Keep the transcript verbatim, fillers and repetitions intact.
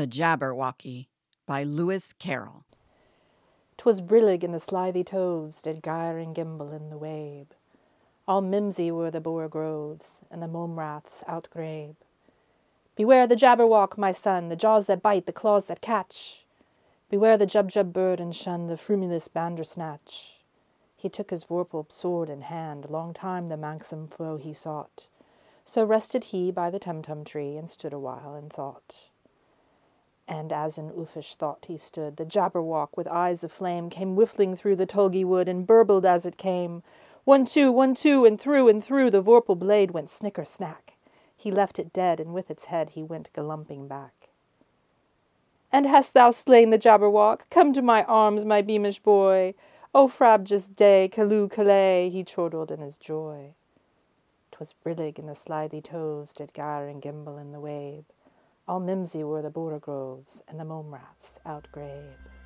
The Jabberwocky by Lewis Carroll. 'Twas brillig in the slithy toves did gyre and gimble in the wabe. All mimsy were the boer groves and the mome-raths outgrabe. Beware the Jabberwock, my son, the jaws that bite, the claws that catch. Beware the jub-jub bird and shun the frumulous bandersnatch. He took his vorpal sword in hand, long time the manxome foe he sought. So rested he by the tumtum tree, and stood awhile in thought. And as in uffish thought he stood, the Jabberwock with eyes of flame came whiffling through the tulgey wood, and burbled as it came. One, two, one, two, and through and through the vorpal blade went snicker-snack. He left it dead, and with its head he went galumping back. And hast thou slain the Jabberwock? Come to my arms, my beamish boy. O frabjous day, callooh, callay, he chortled in his joy. 'Twas brillig in the slithy toves did gyre and gimble in the wabe. All mimsy were the boer groves, and the mome-raths outgrabe.